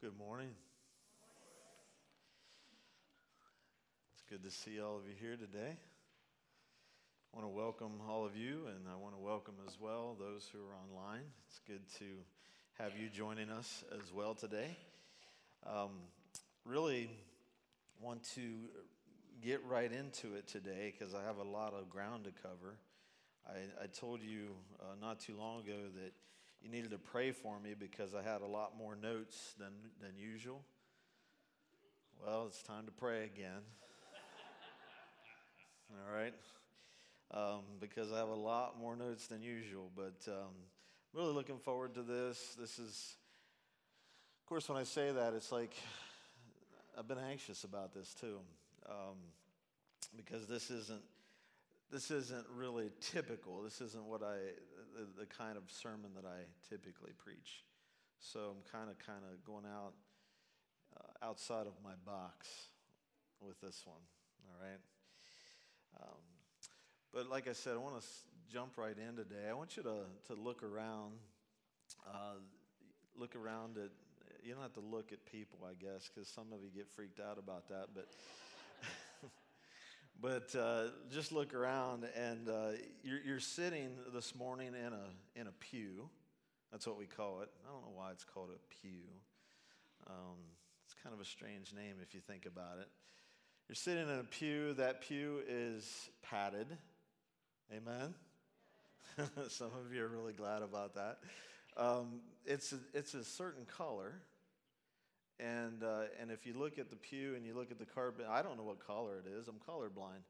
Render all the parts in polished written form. Good morning. It's good to see all of you here today. I want to welcome all of you, and I want to welcome as well those who are online. It's good to have you joining us as well today. Really want to get right into it today because I have a lot of ground to cover. I told you not too long ago that you needed to pray for me because I had a lot more notes than usual. Well, it's time to pray again. All right? Because I have a lot more notes than usual. But I'm really looking forward to this. This is, of course, when I say that, it's like I've been anxious about this too. Because this isn't really typical. This isn't what the kind of sermon that I typically preach. So I'm kind of going out outside of my box with this one. All right. But like I said, I want to jump right in today. I want you to look around. Look around at. You don't have to look at people, I guess, because some of you get freaked out about that, but. But just look around, and you're sitting this morning in a pew. That's what we call it. I don't know why it's called a pew. It's kind of a strange name if you think about it. You're sitting in a pew. That pew is padded. Amen? Some of you are really glad about that. It's a certain color. And if you look at the pew and you look at the carpet, I don't know what color it is. I'm colorblind.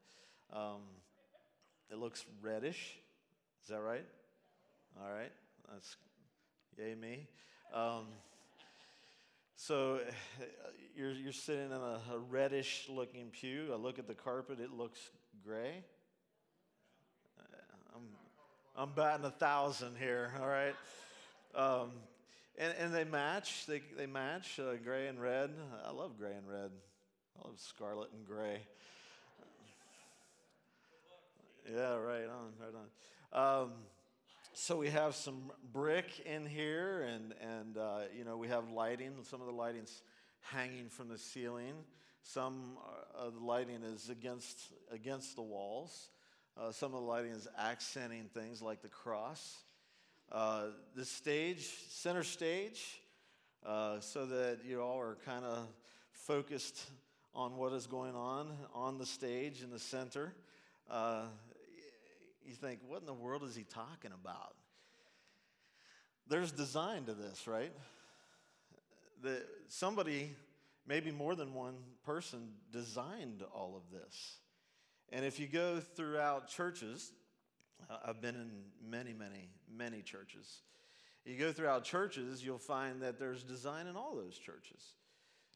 It looks reddish. Is that right? All right. That's yay me. So you're sitting in a reddish looking pew. I look at the carpet. It looks gray. I'm batting 1,000 here. All right. And they match. They match gray and red. I love gray and red. I love scarlet and gray. Yeah, right on, right on. So we have some brick in here, and you know, we have lighting. Some of the lighting's hanging from the ceiling. Some of the lighting is against the walls. Some of the lighting is accenting things like the cross. The stage, center stage, so that you all are kind of focused on what is going on the stage in the center. You think, what in the world is he talking about? There's design to this, right? Somebody, maybe more than one person, designed all of this. And if you go throughout churches, I've been in many, many, many churches. You go throughout churches, you'll find that there's design in all those churches.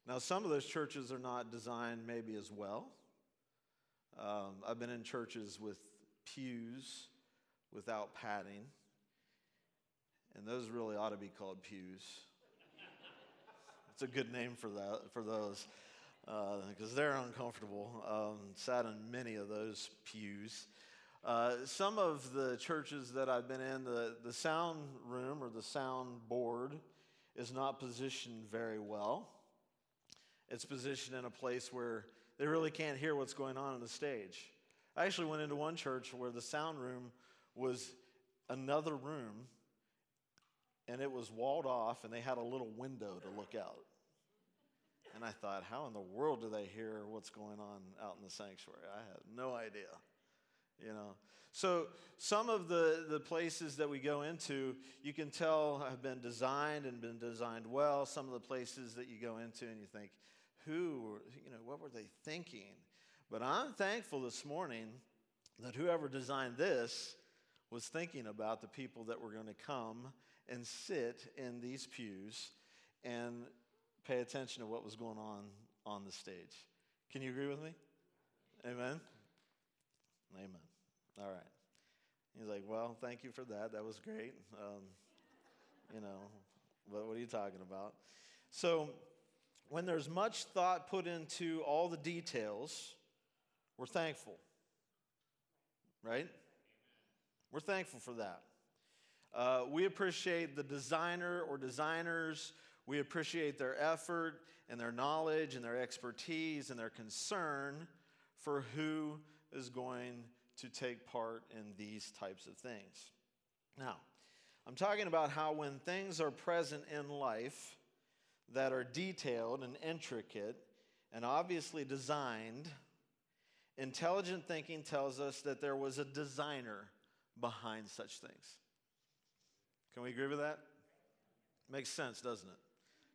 Now, some of those churches are not designed maybe as well. I've been in churches with pews without padding, and those really ought to be called pews. It's a good name for that, for those, because they're uncomfortable. Sat in many of those pews. Some of the churches that I've been in, the sound room or the sound board is not positioned very well. It's positioned in a place where they really can't hear what's going on the stage. I actually went into one church where the sound room was another room, and it was walled off, and they had a little window to look out. And I thought, how in the world do they hear what's going on out in the sanctuary? I had no idea. You know, so some of the places that we go into, you can tell have been designed and been designed well. Some of the places that you go into and you think, what were they thinking? But I'm thankful this morning that whoever designed this was thinking about the people that were going to come and sit in these pews and pay attention to what was going on the stage. Can you agree with me? Amen. Amen. All right. He's like, well, thank you for that. That was great. But what are you talking about? So when there's much thought put into all the details, we're thankful, right? We're thankful for that. We appreciate the designer or designers. We appreciate their effort and their knowledge and their expertise and their concern for who is going to take part in these types of things. Now, I'm talking about how when things are present in life that are detailed and intricate and obviously designed, intelligent thinking tells us that there was a designer behind such things. Can we agree with that? Makes sense, doesn't it?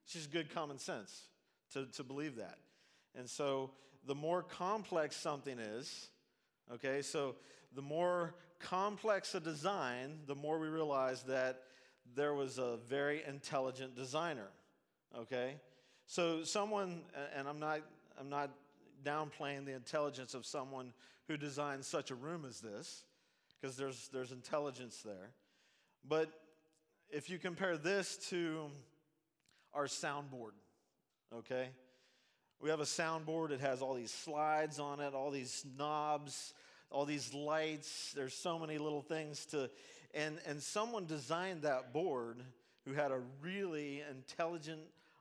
It's just good common sense to believe that. And so the more complex something is, okay, so the more complex a design, the more we realize that there was a very intelligent designer, okay? So someone, and I'm not downplaying the intelligence of someone who designed such a room as this, because there's intelligence there. But if you compare this to our soundboard, okay? We have a soundboard. It has all these slides on it, all these knobs, all these lights. There's so many little things to, and someone designed that board who had a really intelligent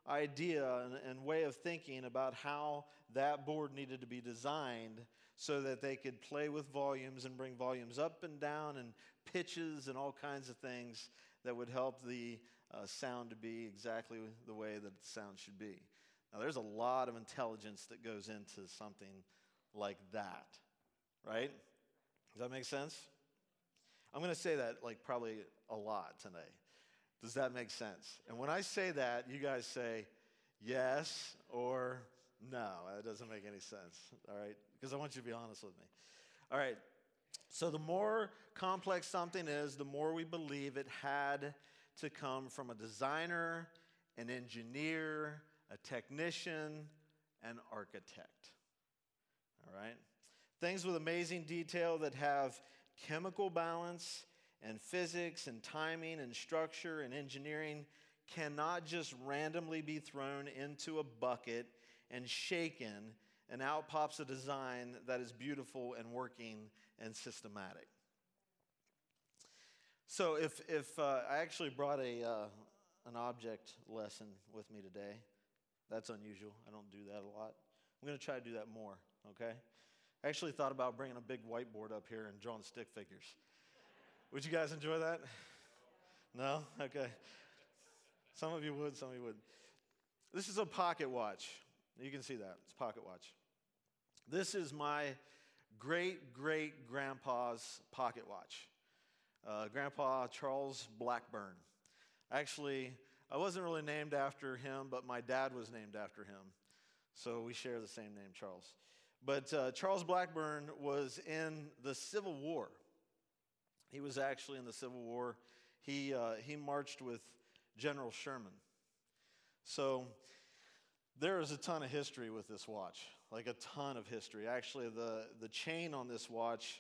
idea and way of thinking about how that board needed to be designed so that they could play with volumes and bring volumes up and down and pitches and all kinds of things that would help the sound to be exactly the way that the sound should be. Now, there's a lot of intelligence that goes into something like that, right? Does that make sense? I'm going to say that like probably a lot today. Does that make sense? And when I say that, you guys say yes or no. That doesn't make any sense, all right? Because I want you to be honest with me. All right, so the more complex something is, the more we believe it had to come from a designer, an engineer, a technician, an architect, all right? Things with amazing detail that have chemical balance and physics and timing and structure and engineering cannot just randomly be thrown into a bucket and shaken, and out pops a design that is beautiful and working and systematic. So if I actually brought an object lesson with me today. That's unusual. I don't do that a lot. I'm going to try to do that more, okay? I actually thought about bringing a big whiteboard up here and drawing stick figures. Would you guys enjoy that? No? Okay. Some of you would, some of you wouldn't. This is a pocket watch. You can see that. It's a pocket watch. This is my great-great-grandpa's pocket watch. Grandpa Charles Blackburn. Actually, I wasn't really named after him, but my dad was named after him. So we share the same name, Charles. But Charles Blackburn was in the Civil War. He was actually in the Civil War. He marched with General Sherman. So there is a ton of history with this watch, like a ton of history. Actually, the chain on this watch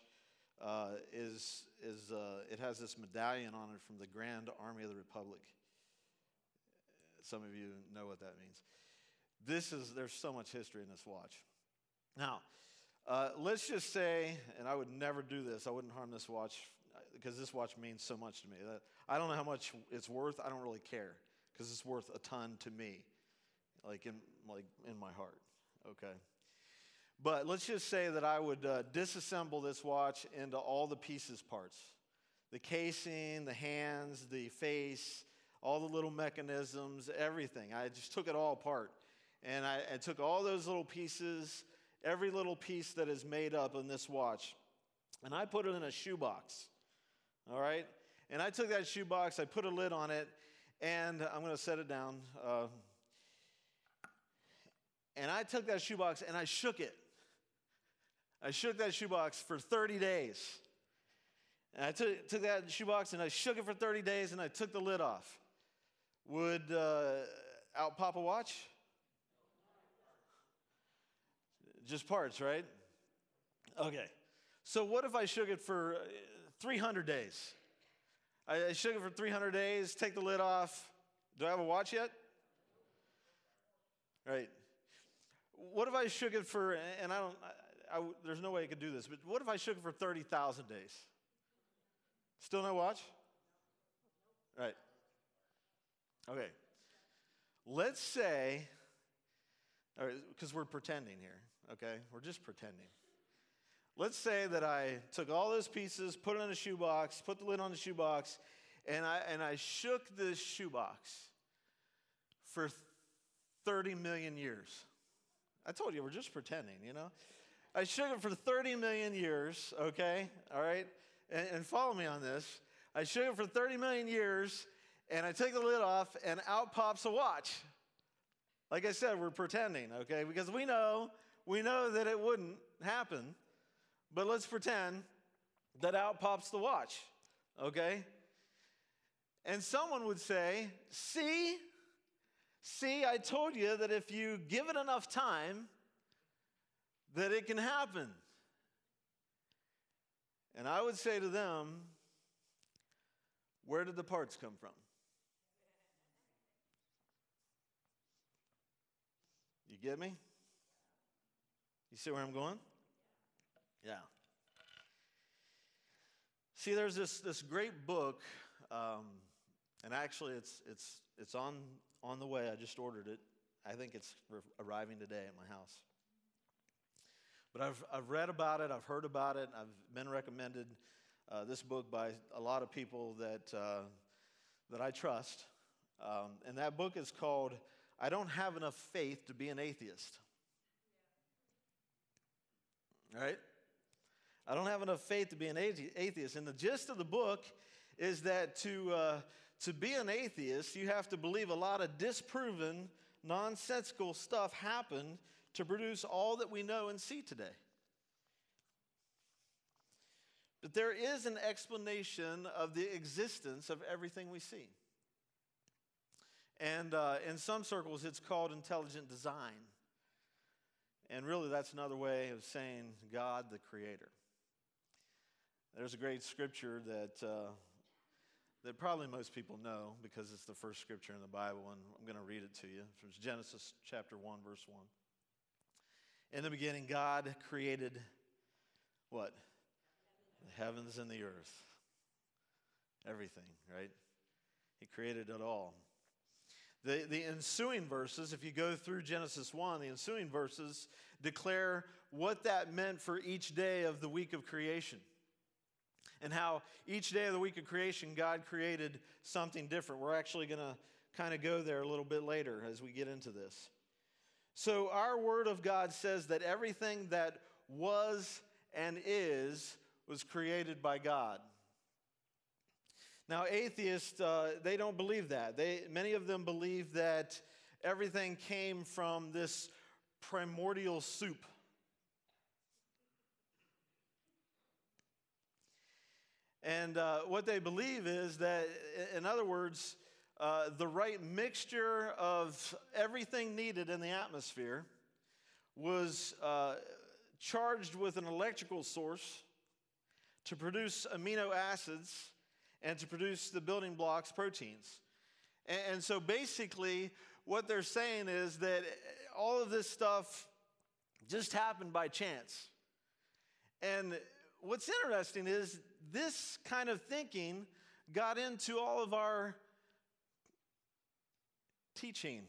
it has this medallion on it from the Grand Army of the Republic. Some of you know what that means. There's so much history in this watch. Now, let's just say, and I would never do this, I wouldn't harm this watch because this watch means so much to me. I don't know how much it's worth. I don't really care because it's worth a ton to me, like in my heart, okay? But let's just say that I would disassemble this watch into all the pieces parts, the casing, the hands, the face, all the little mechanisms, everything. I just took it all apart. And I took all those little pieces, every little piece that is made up in this watch, and I put it in a shoebox, all right? And I took that shoebox, I put a lid on it, and I'm going to set it down. And I took that shoebox and I shook it. I shook that shoebox for 30 days. And I took that shoebox and I shook it for 30 days and I took the lid off. Would out pop a watch? Just parts, right? Okay. So what if I shook it for 300 days? I shook it for 300 days, take the lid off. Do I have a watch yet? Right. What if I shook it for, and there's no way I could do this, but what if I shook it for 30,000 days? Still no watch? Right. Okay. Let's say, because we're pretending here, okay? We're just pretending. Let's say that I took all those pieces, put it in a shoebox, put the lid on the shoebox, and I shook this shoebox for 30 million years. I told you, we're just pretending, you know? I shook it for 30 million years, okay? All right? And follow me on this. I shook it for 30 million years, and I take the lid off, and out pops a watch. Like I said, we're pretending, okay? Because we know that it wouldn't happen, but let's pretend that out pops the watch, okay? And someone would say, see, I told you that if you give it enough time, that it can happen. And I would say to them, where did the parts come from? You get me? You see where I'm going? Yeah. See, there's this great book, and actually it's on the way. I just ordered it. I think it's arriving today at my house. But I've read about it. I've heard about it. I've been recommended this book by a lot of people that I trust. And that book is called I Don't Have Enough Faith to Be an Atheist. All right? I don't have enough faith to be an atheist. And the gist of the book is that to be an atheist, you have to believe a lot of disproven, nonsensical stuff happened to produce all that we know and see today. But there is an explanation of the existence of everything we see. And in some circles, it's called intelligent design. And really, that's another way of saying God the Creator. There's a great scripture that probably most people know because it's the first scripture in the Bible, and I'm going to read it to you. It's Genesis chapter 1, verse 1. In the beginning, God created what? The heavens and the earth. Everything, right? He created it all. The ensuing verses, if you go through Genesis 1, the ensuing verses declare what that meant for each day of the week of creation. And how each day of the week of creation, God created something different. We're actually going to kind of go there a little bit later as we get into this. So our Word of God says that everything that was and is was created by God. Now, atheists, they don't believe that. Many of them believe that everything came from this primordial soup. And what they believe is that, in other words, the right mixture of everything needed in the atmosphere was charged with an electrical source to produce amino acids and to produce the building blocks, proteins. And so basically what they're saying is that all of this stuff just happened by chance. And what's interesting is this kind of thinking got into all of our teaching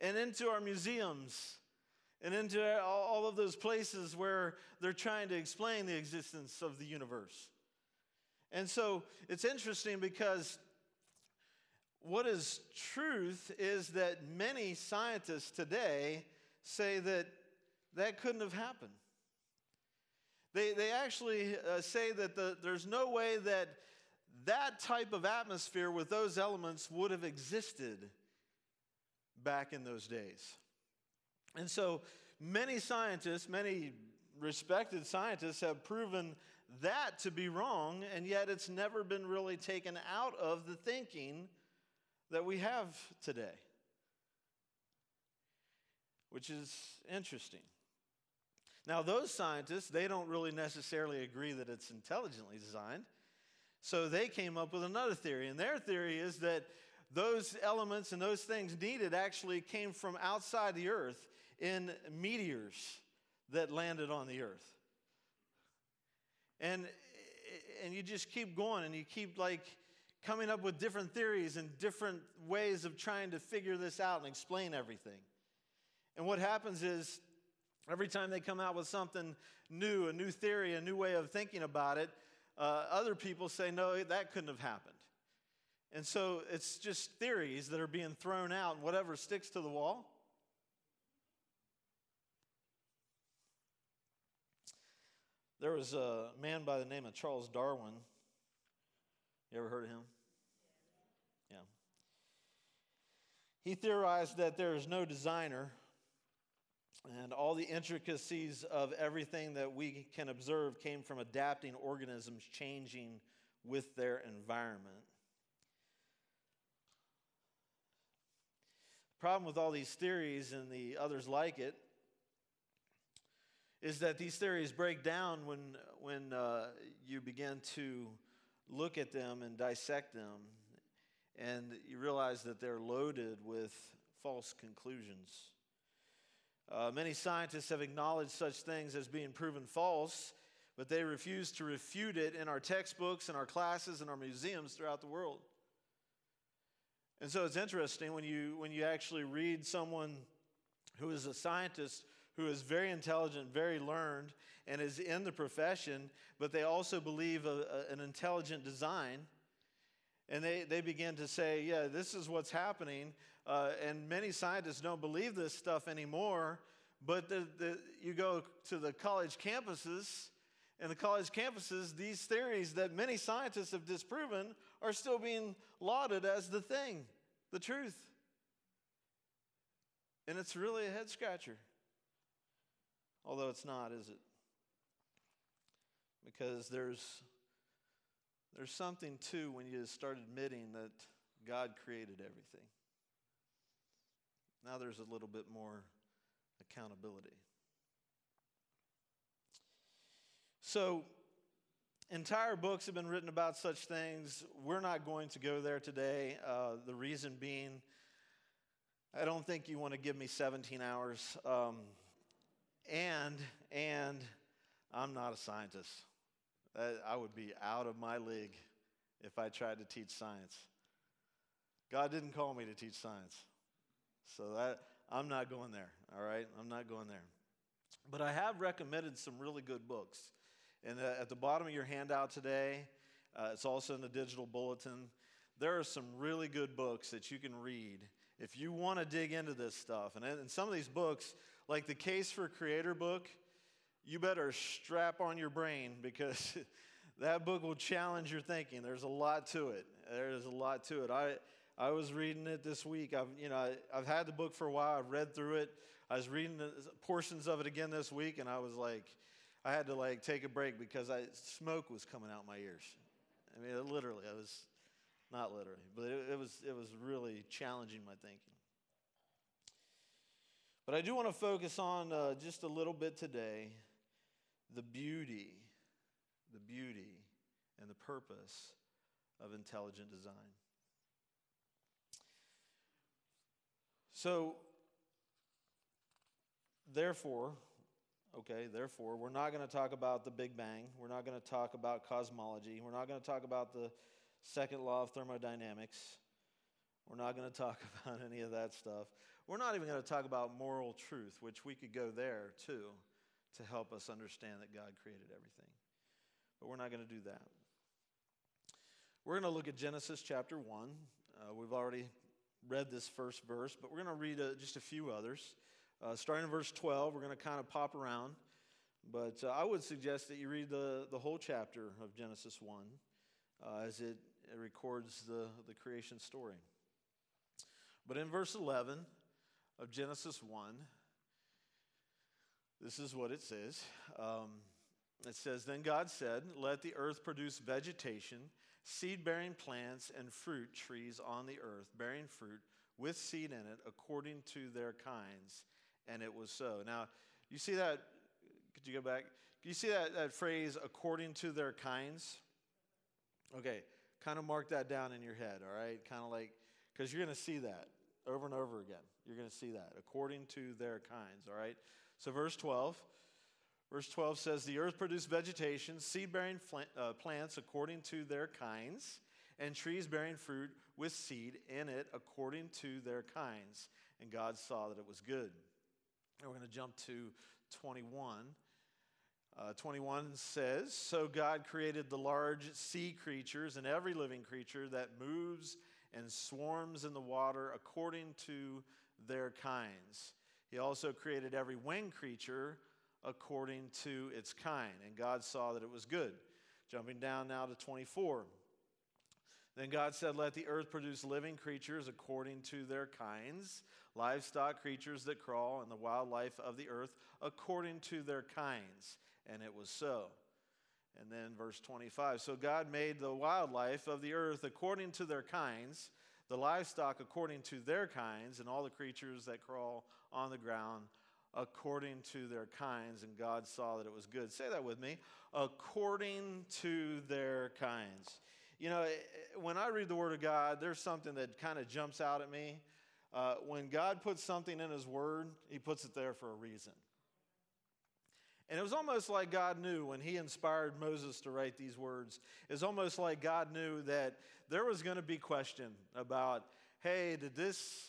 and into our museums and into all of those places where they're trying to explain the existence of the universe. And so it's interesting because what is truth is that many scientists today say that that couldn't have happened. They actually say that there's no way that type of atmosphere with those elements would have existed back in those days. And so many scientists, many respected scientists have proven that to be wrong, and yet it's never been really taken out of the thinking that we have today, which is interesting. Now, those scientists, they don't really necessarily agree that it's intelligently designed, so they came up with another theory, and their theory is that those elements and those things needed actually came from outside the earth in meteors that landed on the earth. And you just keep going, and you keep, like, coming up with different theories and different ways of trying to figure this out and explain everything. And what happens is every time they come out with something new, a new theory, a new way of thinking about it, other people say, no, that couldn't have happened. And so it's just theories that are being thrown out, and whatever sticks to the wall. There was a man by the name of Charles Darwin. You ever heard of him? Yeah. He theorized that there is no designer, and all the intricacies of everything that we can observe came from adapting organisms changing with their environment. The problem with all these theories and the others like it is that these theories break down when you begin to look at them and dissect them, and you realize that they're loaded with false conclusions. Many scientists have acknowledged such things as being proven false, but they refuse to refute it in our textbooks, in our classes, in our museums throughout the world. And so it's interesting when you actually read someone who is a scientist, who is very intelligent, very learned, and is in the profession, but they also believe an intelligent design. And they begin to say, yeah, this is what's happening. And many scientists don't believe this stuff anymore. But you go to the college campuses, and the college campuses, these theories that many scientists have disproven are still being lauded as the thing, the truth. And it's really a head-scratcher. Although it's not, is it? Because there's something, too, when you start admitting that God created everything. Now there's a little bit more accountability. So entire books have been written about such things. We're not going to go there today. The reason being, I don't think you want to give me 17 hours. And I'm not a scientist. I would be out of my league if I tried to teach science. God didn't call me to teach science. So I'm not going there, all right? I'm not going there. But I have recommended some really good books. And at the bottom of your handout today, it's also in the digital bulletin, there are some really good books that you can read if you want to dig into this stuff. And some of these books, like the Case for Creator book, you better strap on your brain because that book will challenge your thinking. There's a lot to it. There's a lot to it. I was reading it this week. I've had the book for a while. I've read through it. I was reading portions of it again this week, and I was like, I had to like take a break because smoke was coming out my ears. I mean, literally. I was not literally, but it was really challenging my thinking. But I do want to focus on just a little bit today the beauty and the purpose of intelligent design. So, therefore, we're not going to talk about the Big Bang. We're not going to talk about cosmology. We're not going to talk about the second law of thermodynamics. We're not going to talk about any of that stuff. We're not even going to talk about moral truth, which we could go there, too, to help us understand that God created everything. But we're not going to do that. We're going to look at Genesis chapter 1. We've already read this first verse, but we're going to read just a few others. Starting in verse 12, we're going to kind of pop around. But I would suggest that you read the whole chapter of Genesis 1 as it records the creation story. But in verse 11 of Genesis 1, this is what it says. It says, "Then God said, 'Let the earth produce vegetation, seed-bearing plants and fruit trees on the earth, bearing fruit with seed in it according to their kinds.' And it was so." Now, you see that? Could you go back? You see that phrase, according to their kinds? Okay, kind of mark that down in your head, all right? Kind of like, because you're going to see that over and over again. You're going to see that, according to their kinds, all right? So verse 12. Verse 12 says, "The earth produced vegetation, seed-bearing plants according to their kinds, and trees bearing fruit with seed in it according to their kinds. And God saw that it was good. And we're going to jump to 21. 21 says, so God created the large sea creatures and every living creature that moves and swarms in the water according to their kinds. He also created every winged creature according to its kind. And God saw that it was good. Jumping down now to 24. Then God said, let the earth produce living creatures according to their kinds, livestock creatures that crawl, and the wildlife of the earth according to their kinds. And it was so. And then verse 25, so God made the wildlife of the earth according to their kinds, the livestock according to their kinds, and all the creatures that crawl on the ground according to their kinds. And God saw that it was good. Say that with me, according to their kinds. You know, when I read the Word of God, there's something that kind of jumps out at me. When God puts something in His Word, He puts it there for a reason. And it was almost like God knew when He inspired Moses to write these words. It's almost like God knew that there was going to be question about, hey, did this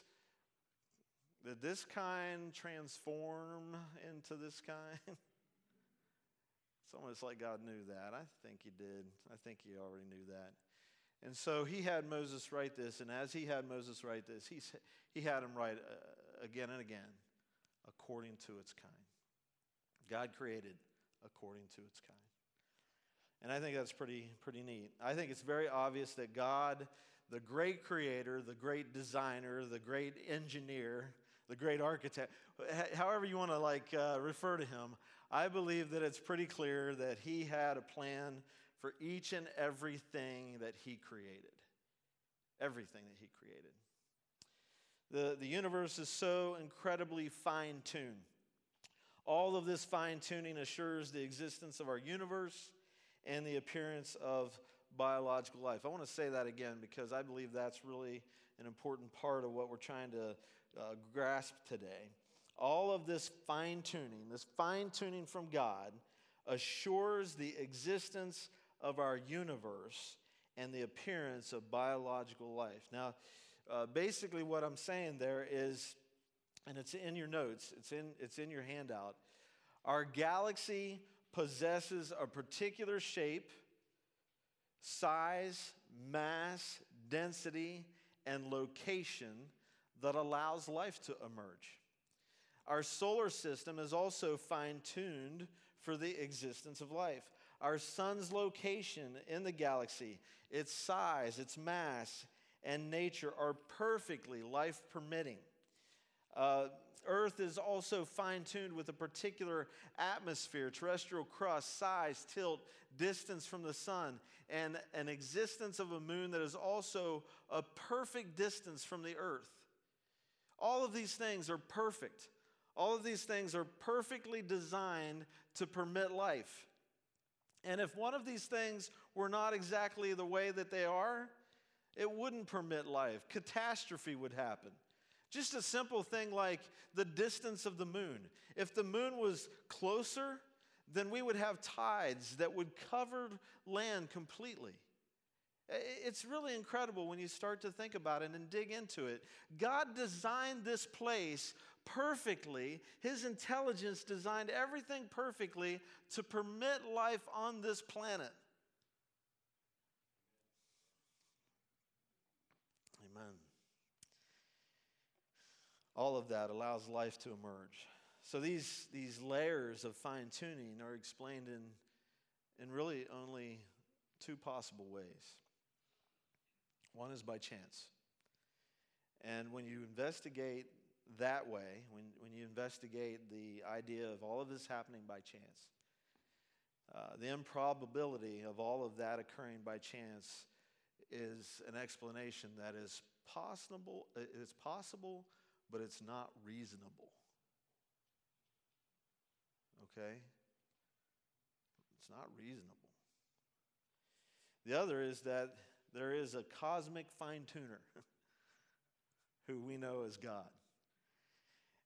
kind transform into this kind? It's almost like God knew that. I think He did. I think He already knew that. And so He had Moses write this. And as He had Moses write this, he had him write again and again, according to its kind. God created according to its kind. And I think that's pretty neat. I think it's very obvious that God, the great creator, the great designer, the great engineer, the great architect, however you want to refer to Him, I believe that it's pretty clear that He had a plan for each and everything that He created. Everything that He created. The universe is so incredibly fine-tuned. All of this fine-tuning assures the existence of our universe and the appearance of biological life. I want to say that again because I believe that's really an important part of what we're trying to grasp today. All of this fine-tuning from God assures the existence of our universe and the appearance of biological life. Now, basically what I'm saying there is, and it's in your notes, it's in your handout. Our galaxy possesses a particular shape, size, mass, density, and location that allows life to emerge. Our solar system is also fine-tuned for the existence of life. Our sun's location in the galaxy, its size, its mass, and nature are perfectly life-permitting. Earth is also fine-tuned with a particular atmosphere, terrestrial crust, size, tilt, distance from the sun, and an existence of a moon that is also a perfect distance from the earth. All of these things are perfect. All of these things are perfectly designed to permit life. And if one of these things were not exactly the way that they are, it wouldn't permit life. Catastrophe would happen. Just a simple thing like the distance of the moon. If the moon was closer, then we would have tides that would cover land completely. It's really incredible when you start to think about it and dig into it. God designed this place perfectly. His intelligence designed everything perfectly to permit life on this planet. Amen. All of that allows life to emerge. So these layers of fine-tuning are explained in really only two possible ways. One is by chance. And when you investigate that way, when you investigate the idea of all of this happening by chance, the improbability of all of that occurring by chance is an explanation that is possible. It's possible, but it's not reasonable. Okay? It's not reasonable. The other is that there is a cosmic fine-tuner who we know as God.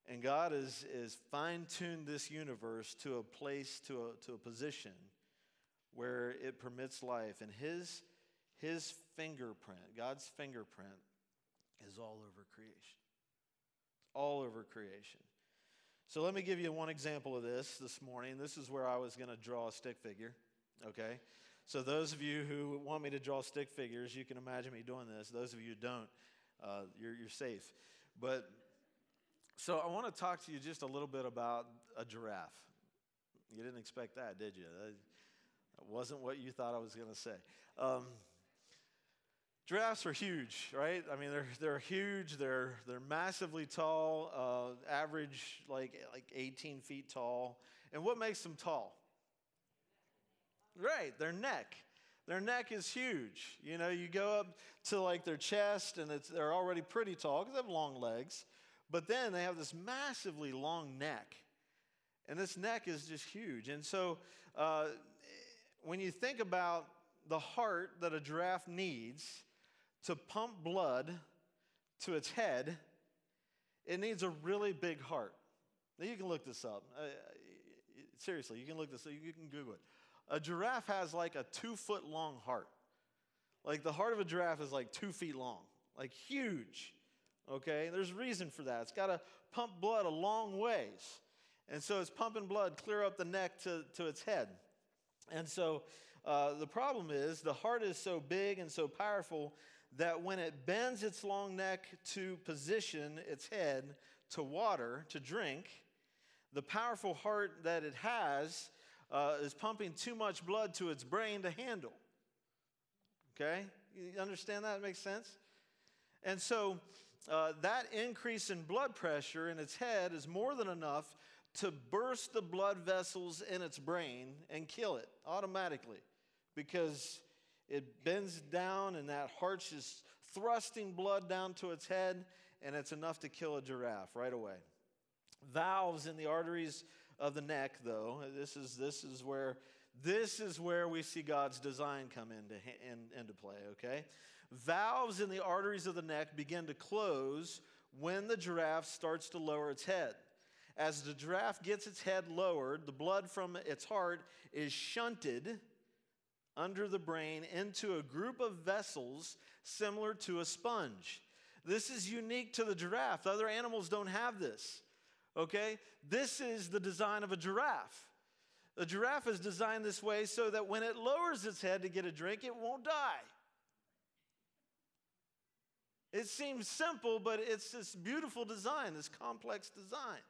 And God is fine-tuned this universe to a place, to a position where it permits life. And his His fingerprint, God's fingerprint, is all over creation. All over creation. So let me give you one example of this morning. This is where I was going to draw a stick figure, okay? So those of you who want me to draw stick figures, you can imagine me doing this. Those of you who don't, you're safe. But so I want to talk to you just a little bit about a giraffe. You didn't expect that, did you? That wasn't what you thought I was going to say. Giraffes are huge, right? I mean, they're huge. They're massively tall. Average like 18 feet tall. And what makes them tall? Right, their neck. Their neck is huge. You know, you go up to like their chest, and they're already pretty tall because they have long legs. But then they have this massively long neck, and this neck is just huge. And so, when you think about the heart that a giraffe needs to pump blood to its head, it needs a really big heart. Now, you can look this up. Seriously, you can look this up. You can Google it. A giraffe has like a 2-foot-long heart. Like the heart of a giraffe is like 2 feet long, like huge, okay? There's a reason for that. It's got to pump blood a long ways. And so it's pumping blood clear up the neck to its head. And so the problem is the heart is so big and so powerful that when it bends its long neck to position its head to water, to drink, the powerful heart that it has is pumping too much blood to its brain to handle. Okay? You understand that? It makes sense? And so that increase in blood pressure in its head is more than enough to burst the blood vessels in its brain and kill it automatically, because it bends down and that heart's just thrusting blood down to its head, and it's enough to kill a giraffe right away. Valves in the arteries of the neck, though, this is where we see God's design come into play, okay? Valves in the arteries of the neck begin to close when the giraffe starts to lower its head. As the giraffe gets its head lowered, the blood from its heart is shunted under the brain into a group of vessels similar to a sponge. This is unique to the giraffe. The other animals don't have this, okay? This is the design of a giraffe. A giraffe is designed this way so that when it lowers its head to get a drink, it won't die. It seems simple, but it's this beautiful design, this complex design.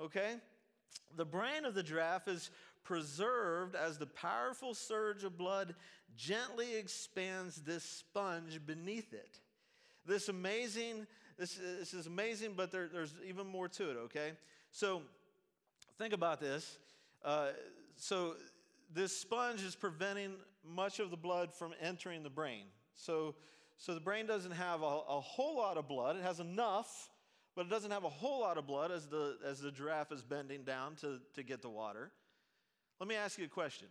Okay? The brain of the giraffe is preserved as the powerful surge of blood gently expands this sponge beneath it. This is amazing, but there's even more to it, okay? So think about this. So this sponge is preventing much of the blood from entering the brain. So the brain doesn't have a whole lot of blood. It has enough, but it doesn't have a whole lot of blood as the giraffe is bending down to get the water. Let me ask you a question.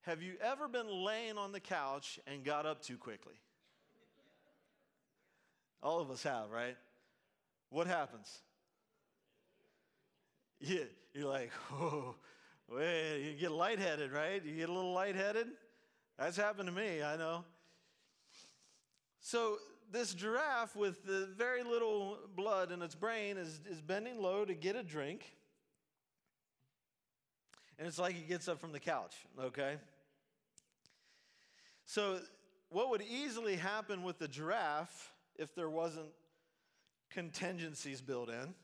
Have you ever been laying on the couch and got up too quickly? All of us have, right? What happens? Yeah, you're like, oh, well, you get lightheaded, right? You get a little lightheaded? That's happened to me, I know. So this giraffe with the very little blood in its brain is bending low to get a drink. And it's like it gets up from the couch, okay? So what would easily happen with the giraffe if there wasn't contingencies built in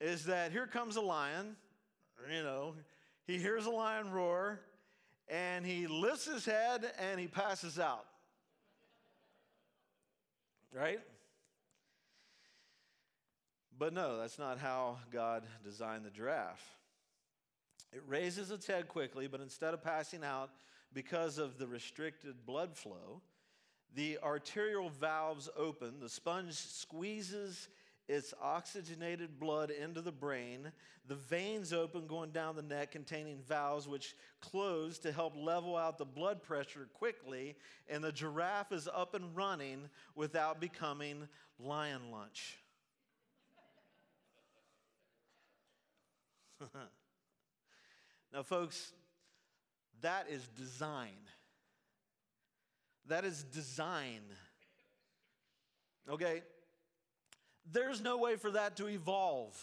is that here comes a lion, you know, he hears a lion roar and he lifts his head and he passes out. Right? But no, that's not how God designed the giraffe. It raises its head quickly, but instead of passing out because of the restricted blood flow, the arterial valves open, the sponge squeezes its oxygenated blood into the brain, the veins open going down the neck containing valves which close to help level out the blood pressure quickly, and the giraffe is up and running without becoming lion lunch. Now, folks, that is design. That is design. Okay? There's no way for that to evolve.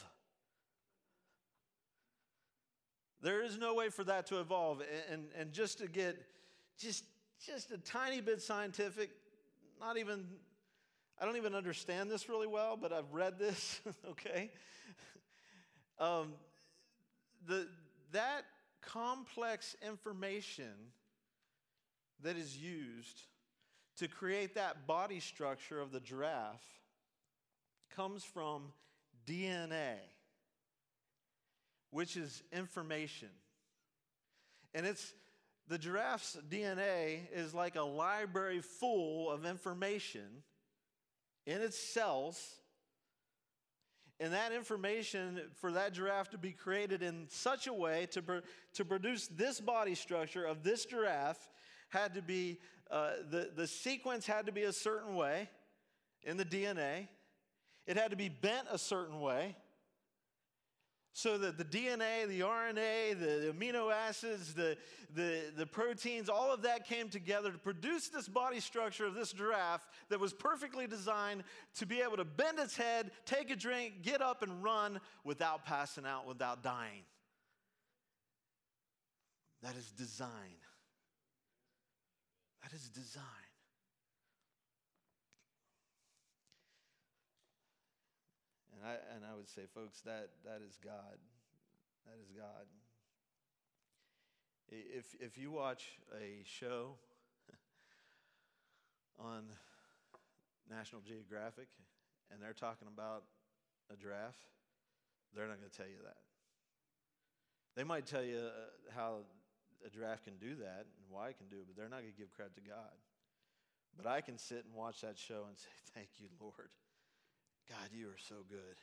There is no way for that to evolve. And just to get just a tiny bit scientific, not even, I don't even understand this really well, but I've read this, okay? That complex information that is used to create that body structure of the giraffe comes from DNA, which is information. And it's the giraffe's DNA is like a library full of information in its cells. And that information for that giraffe to be created in such a way to produce this body structure of this giraffe had to be, the sequence had to be a certain way in the DNA. It had to be bent a certain way so that the DNA, the RNA, the amino acids, the proteins, all of that came together to produce this body structure of this giraffe that was perfectly designed to be able to bend its head, take a drink, get up and run without passing out, without dying. That is design. That is design. And I would say, folks, that is God. That is God. If you watch a show on National Geographic and they're talking about a giraffe, they're not going to tell you that. They might tell you how a giraffe can do that and why it can do it, but they're not going to give credit to God. But I can sit and watch that show and say, thank you, Lord. God, you are so good.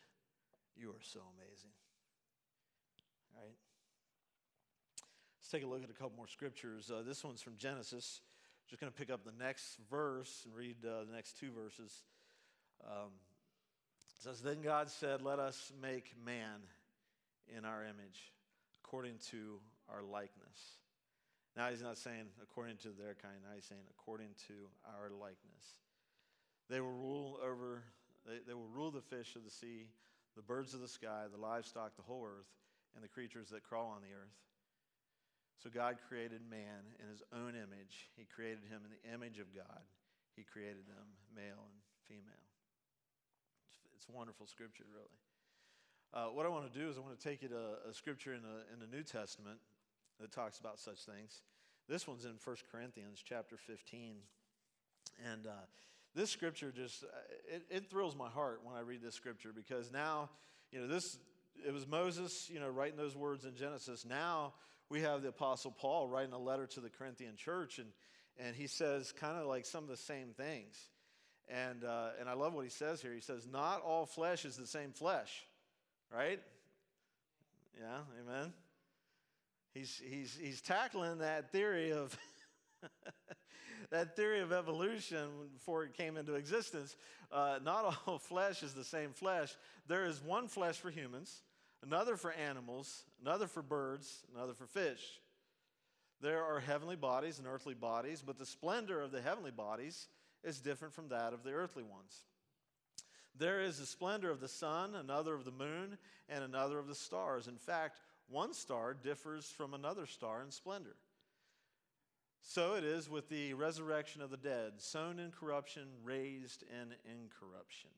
You are so amazing. All right. Let's take a look at a couple more scriptures. This one's from Genesis. Just going to pick up the next verse and read the next two verses. It says, then God said, let us make man in our image, according to our likeness. Now he's not saying according to their kind. Now he's saying according to our likeness. They will rule over... They will rule the fish of the sea, the birds of the sky, the livestock, the whole earth, and the creatures that crawl on the earth. So God created man in his own image. He created him in the image of God. He created them male and female. It's wonderful scripture, really. What I want to do is I want to take you to a scripture in the New Testament that talks about such things. This one's in 1 Corinthians chapter 15. And... this scripture just, it thrills my heart when I read this scripture because now, you know, it was Moses, you know, writing those words in Genesis. Now we have the Apostle Paul writing a letter to the Corinthian church, and he says kind of like some of the same things. And I love what he says here. He says, not all flesh is the same flesh, right? Yeah, amen. He's tackling that theory of... that theory of evolution before it came into existence. Not all flesh is the same flesh. There is one flesh for humans, another for animals, another for birds, another for fish. There are heavenly bodies and earthly bodies, but the splendor of the heavenly bodies is different from that of the earthly ones. There is the splendor of the sun, another of the moon, and another of the stars. In fact, one star differs from another star in splendor. So it is with the resurrection of the dead, sown in corruption, raised in incorruption,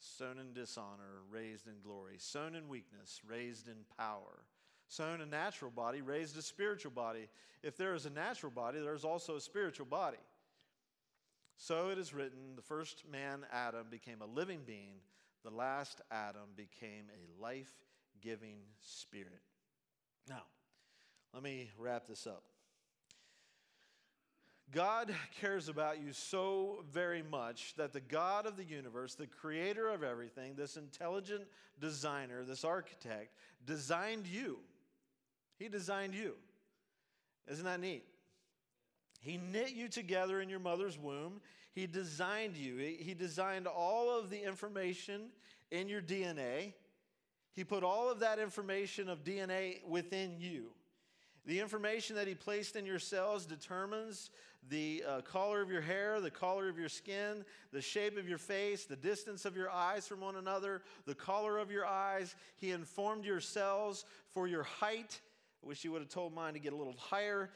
sown in dishonor, raised in glory, sown in weakness, raised in power, sown a natural body, raised a spiritual body. If there is a natural body, there is also a spiritual body. So it is written, the first man, Adam, became a living being. The last Adam became a life-giving spirit. Now, let me wrap this up. God cares about you so very much that the God of the universe, the creator of everything, this intelligent designer, this architect, designed you. He designed you. Isn't that neat? He knit you together in your mother's womb. He designed you. He designed all of the information in your DNA. He put all of that information of DNA within you. The information that he placed in your cells determines the color of your hair, the color of your skin, the shape of your face, the distance of your eyes from one another, the color of your eyes. He informed yourselves for your height. I wish you would have told mine to get a little higher.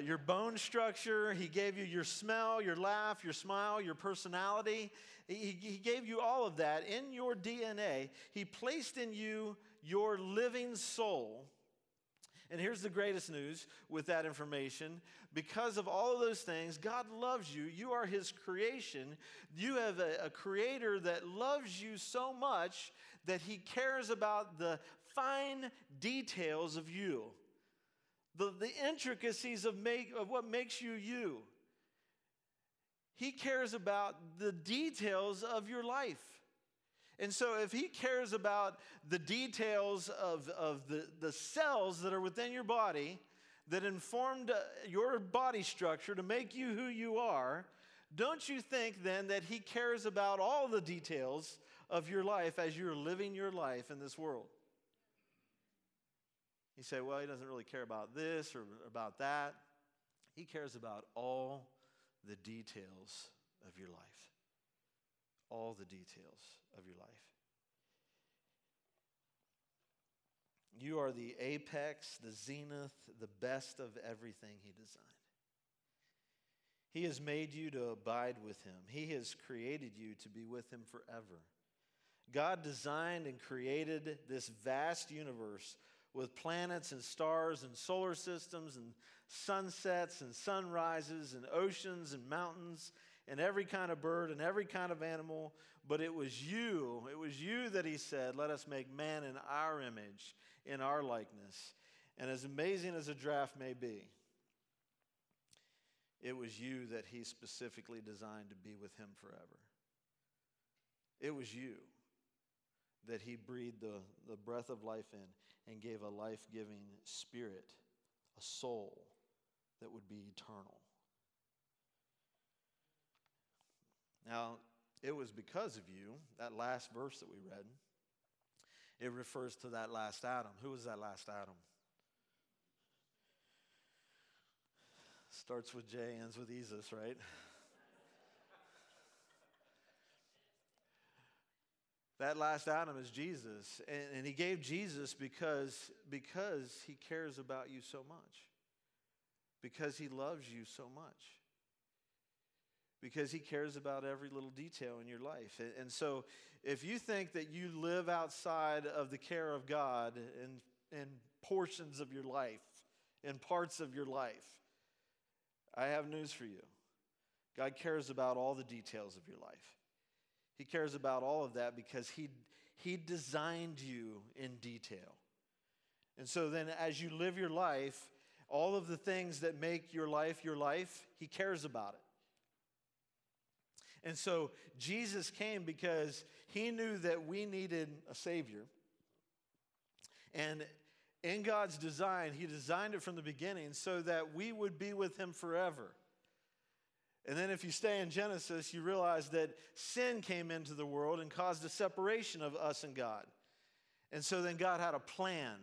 Your bone structure. He gave you your smell, your laugh, your smile, your personality. He gave you all of that in your DNA. He placed in you your living soul. And here's the greatest news with that information. Because of all of those things, God loves you. You are his creation. You have a creator that loves you so much that he cares about the fine details of you. The intricacies of what makes you you. He cares about the details of your life. And so if he cares about the details of the cells that are within your body that informed your body structure to make you who you are, don't you think then that he cares about all the details of your life as you're living your life in this world? You say, well, he doesn't really care about this or about that. He cares about all the details of your life. All the details of your life. You are the apex, the zenith, the best of everything he designed. He has made you to abide with him. He has created you to be with him forever. God designed and created this vast universe with planets and stars and solar systems and sunsets and sunrises and oceans and mountains and every kind of bird and every kind of animal. But it was you that he said, let us make man in our image, in our likeness. And as amazing as a draft may be, it was you that he specifically designed to be with him forever. It was you that he breathed the breath of life in and gave a life-giving spirit, a soul that would be eternal. Now, it was because of you, that last verse that we read, it refers to that last Adam. Who was that last Adam? Starts with J, ends with Jesus, right? That last Adam is Jesus, and he gave Jesus because he cares about you so much, because he loves you so much, because he cares about every little detail in your life. And so if you think that you live outside of the care of God in portions of your life, in parts of your life, I have news for you. God cares about all the details of your life. He cares about all of that because he designed you in detail. And so then as you live your life, all of the things that make your life, he cares about it. And so Jesus came because he knew that we needed a Savior. And in God's design, he designed it from the beginning so that we would be with him forever. And then if you stay in Genesis, you realize that sin came into the world and caused a separation of us and God. And so then God had a plan.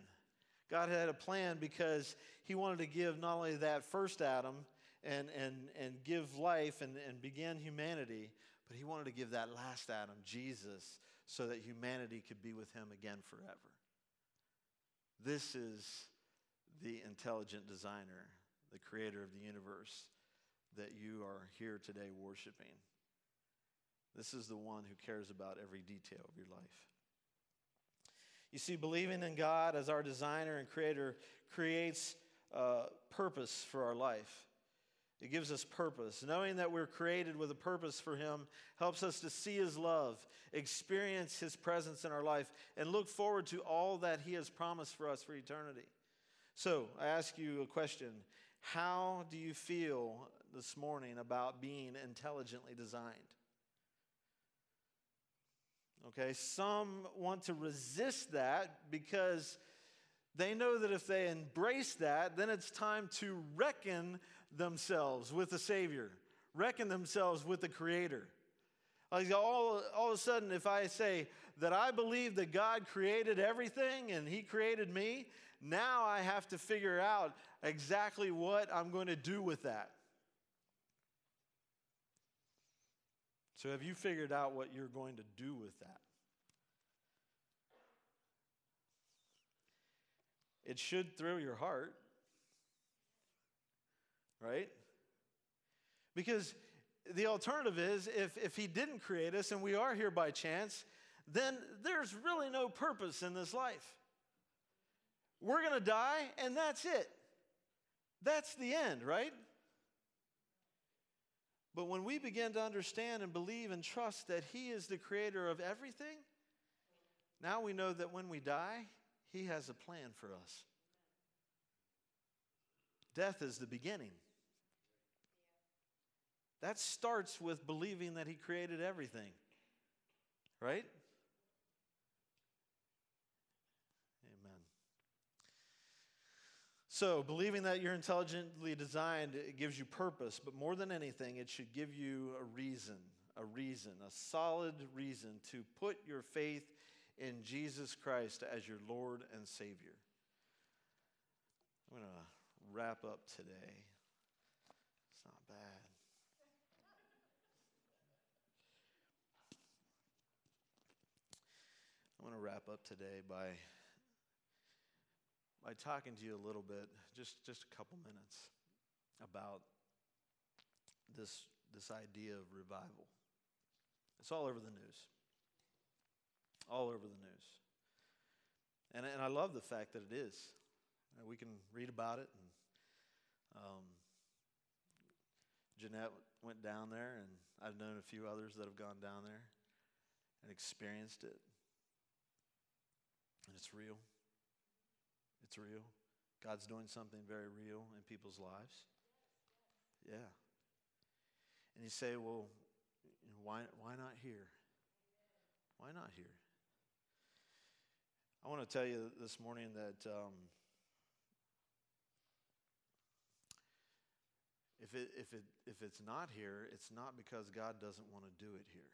God had a plan because he wanted to give not only that first Adam and give life and begin humanity, but he wanted to give that last Adam, Jesus, so that humanity could be with him again forever. This is the intelligent designer, the creator of the universe, that you are here today worshiping. This is the one who cares about every detail of your life. You see, believing in God as our designer and creator creates purpose for our life. It gives us purpose. Knowing that we're created with a purpose for him helps us to see his love, experience his presence in our life, and look forward to all that he has promised for us for eternity. So I ask you a question. How do you feel this morning about being intelligently designed? Okay, some want to resist that because they know that if they embrace that, then it's time to reckon themselves with the Savior, reckon themselves with the Creator. Like all of a sudden, if I say that I believe that God created everything and he created me, now I have to figure out exactly what I'm going to do with that. So have you figured out what you're going to do with that? It should thrill your heart, right? Because the alternative is if he didn't create us and we are here by chance, then there's really no purpose in this life. We're going to die and that's it. That's the end, right? But when we begin to understand and believe and trust that he is the creator of everything, now we know that when we die, he has a plan for us. Death is the beginning. That starts with believing that he created everything, right? Amen. So believing that you're intelligently designed, it gives you purpose, but more than anything, it should give you a solid reason to put your faith in Jesus Christ as your Lord and Savior. I'm going to wrap up today. It's not bad. I want to wrap up today by talking to you a little bit, just a couple minutes, about this idea of revival. It's all over the news. All over the news. And I love the fact that it is. We can read about it. And Jeanette went down there, and I've known a few others that have gone down there and experienced it. And it's real. It's real. God's doing something very real in people's lives. Yeah. And you say, well, why not here? Why not here? I want to tell you this morning that if it's not here, it's not because God doesn't want to do it here.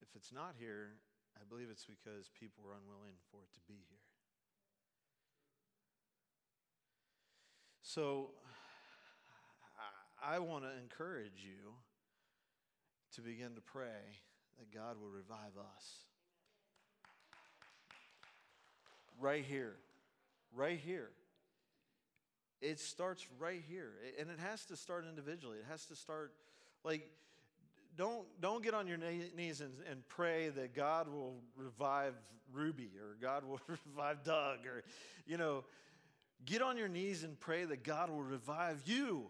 If it's not here, I believe it's because people were unwilling for it to be here. So I want to encourage you to begin to pray that God will revive us. Right here. Right here. It starts right here. And it has to start individually. It has to start, like, Don't get on your knees and pray that God will revive Ruby or God will revive Doug or, get on your knees and pray that God will revive you.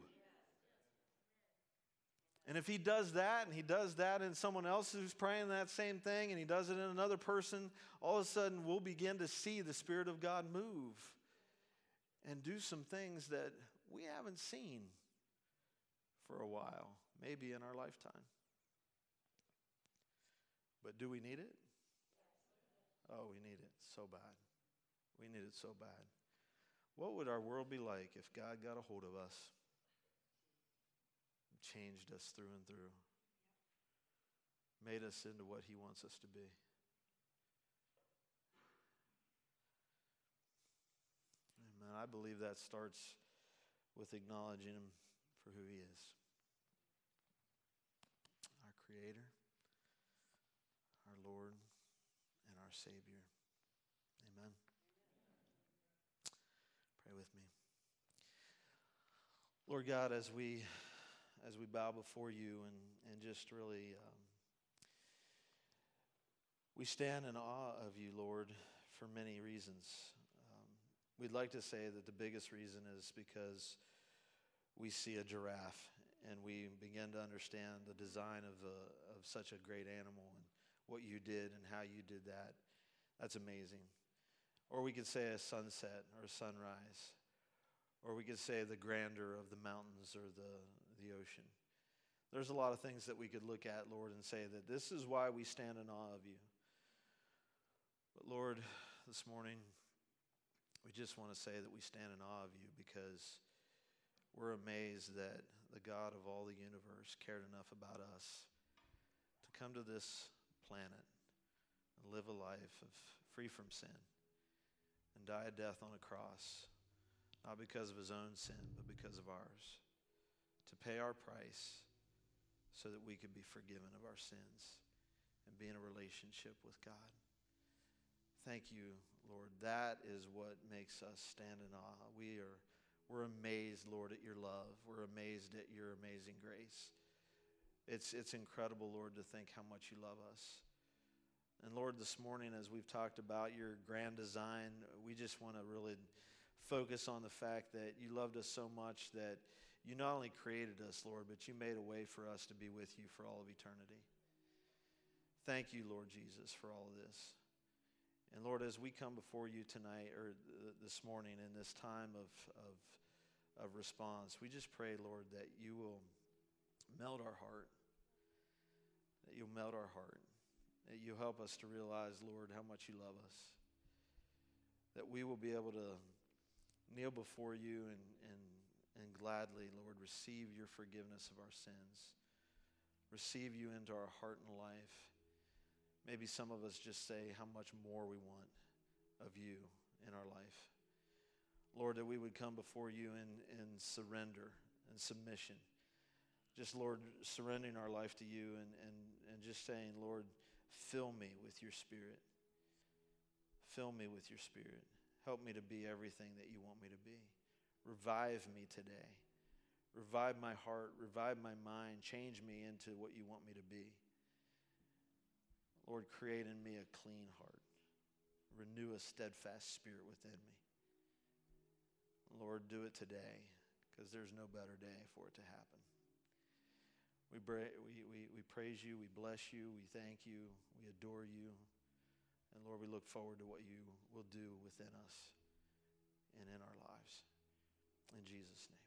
And if he does that and he does that in someone else who's praying that same thing and he does it in another person, all of a sudden we'll begin to see the Spirit of God move and do some things that we haven't seen for a while, maybe in our lifetime. But do we need it? Oh, we need it so bad. We need it so bad. What would our world be like if God got a hold of us, changed us through and through, made us into what he wants us to be? Amen. I believe that starts with acknowledging him for who he is. Our Creator, our Lord, and our Savior. Amen. Pray with me. Lord God, as we bow before you and just really, we stand in awe of you, Lord, for many reasons. We'd like to say that the biggest reason is because we see a giraffe and we begin to understand the design of such a great animal and what you did and how you did that. That's amazing. Or we could say a sunset or a sunrise. Or we could say the grandeur of the mountains or the ocean. There's a lot of things that we could look at, Lord, and say that this is why we stand in awe of you. But Lord, this morning, we just want to say that we stand in awe of you, because we're amazed that the God of all the universe cared enough about us to come to this planet and live a life of free from sin and die a death on a cross, not because of his own sin, but because of ours, to pay our price so that we could be forgiven of our sins and be in a relationship with God. Thank you, Lord. That is what makes us stand in awe. We're amazed, Lord, at your love. We're amazed at your amazing grace. It's incredible, Lord, to think how much you love us. And Lord, this morning, as we've talked about your grand design, we just want to really focus on the fact that you loved us so much that you not only created us, Lord, but you made a way for us to be with you for all of eternity. Thank you, Lord Jesus, for all of this. And Lord, as we come before you tonight, or this morning, in this time of response, we just pray, Lord, that you will melt our heart, that you'll melt our heart, that you'll help us to realize, Lord, how much you love us, that we will be able to kneel before you and gladly, Lord, receive your forgiveness of our sins, receive you into our heart and life. Maybe some of us just say how much more we want of you in our life. Lord, that we would come before you in surrender and submission. Just, Lord, surrendering our life to you and just saying, Lord, fill me with your Spirit. Fill me with your Spirit. Help me to be everything that you want me to be. Revive me today. Revive my heart. Revive my mind. Change me into what you want me to be. Lord, create in me a clean heart. Renew a steadfast spirit within me. Lord, do it today, because there's no better day for it to happen. We praise you. We bless you. We thank you. We adore you. And Lord, we look forward to what you will do within us and in our lives. In Jesus' name.